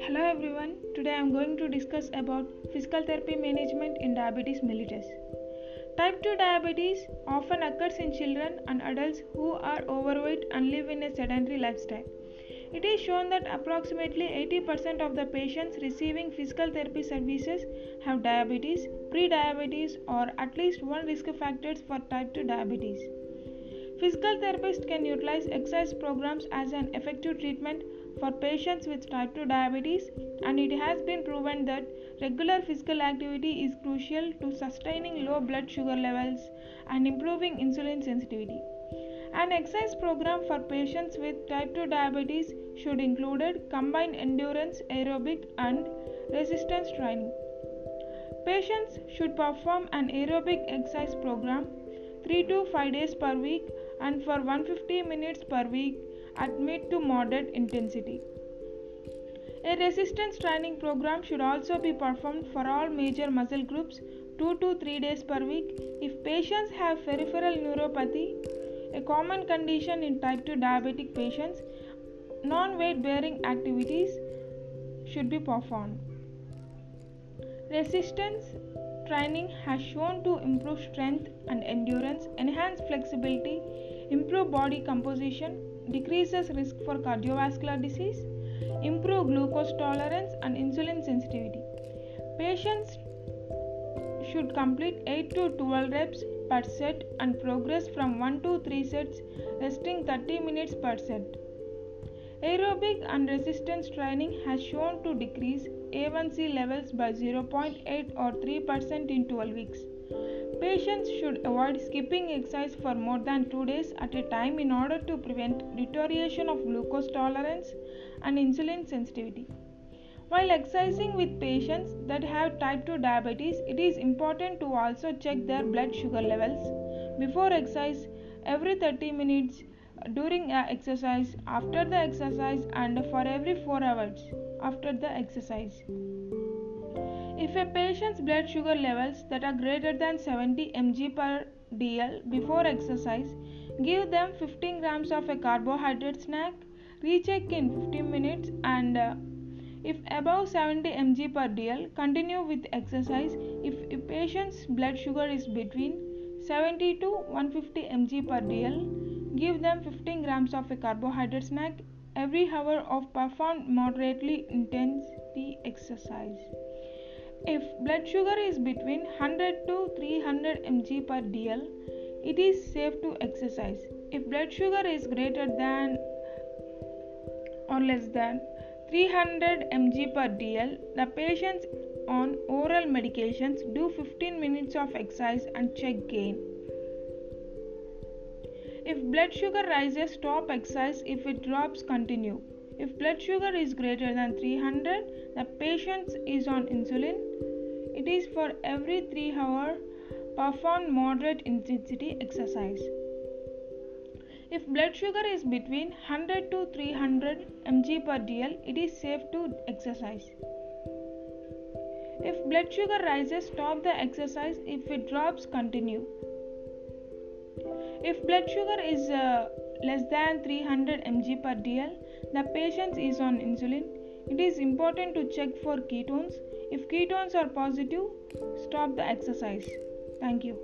Hello everyone, today I am going to discuss about physical therapy management in diabetes mellitus. Type 2 diabetes often occurs in children and adults who are overweight and live in a sedentary lifestyle. It is shown that approximately 80% of the patients receiving physical therapy services have diabetes, pre-diabetes, or at least one risk factor for type 2 diabetes. Physical therapists can utilize exercise programs as an effective treatment for patients with type 2 diabetes, and it has been proven that regular physical activity is crucial to sustaining low blood sugar levels and improving insulin sensitivity. An exercise program for patients with type 2 diabetes should include combined endurance, aerobic and resistance training. Patients should perform an aerobic exercise program 3 to 5 days per week and for 150 minutes per week at mid to moderate intensity. A resistance training program should also be performed for all major muscle groups 2 to 3 days per week if patients have peripheral neuropathy, a common condition in type 2 diabetic patients. Non-weight bearing activities should be performed. Resistance training has shown to improve strength and endurance, enhance flexibility, improve body composition, decreases risk for cardiovascular disease, improve glucose tolerance and insulin sensitivity. Patients should complete 8 to 12 reps per set and progress from 1 to 3 sets, resting 30 minutes per set. Aerobic and resistance training has shown to decrease A1C levels by 0.8 or 3% in 12 weeks. Patients should avoid skipping exercise for more than 2 days at a time in order to prevent deterioration of glucose tolerance and insulin sensitivity. While exercising with patients that have type 2 diabetes, it is important to also check their blood sugar levels before exercise, every 30 minutes during exercise, after the exercise, and for every 4 hours after the exercise. If a patient's blood sugar levels that are greater than 70 mg per dl before exercise, give them 15 grams of a carbohydrate snack, recheck in 15 minutes, and if above 70 mg per dl, continue with exercise if a patient's blood sugar is between 70 to 150 mg per dl. Give them 15 grams of a carbohydrate snack every hour of performed moderately intensity exercise. If blood sugar is between 100 to 300 mg per dl, it is safe to exercise. If blood sugar is greater than or less than 300 mg per dl, the patients on oral medications do 15 minutes of exercise and check gain. If blood sugar rises, stop exercise. If it drops, continue. If blood sugar is greater than 300, the patient is on insulin. It is for every 3 hours, perform moderate intensity exercise. If blood sugar is between 100 to 300 mg per dl, it is safe to exercise. If blood sugar rises, stop the exercise. If it drops, continue. If blood sugar is less than 300 mg per dl, the patient is on insulin. It is important to check for ketones. If ketones are positive, stop the exercise. Thank you.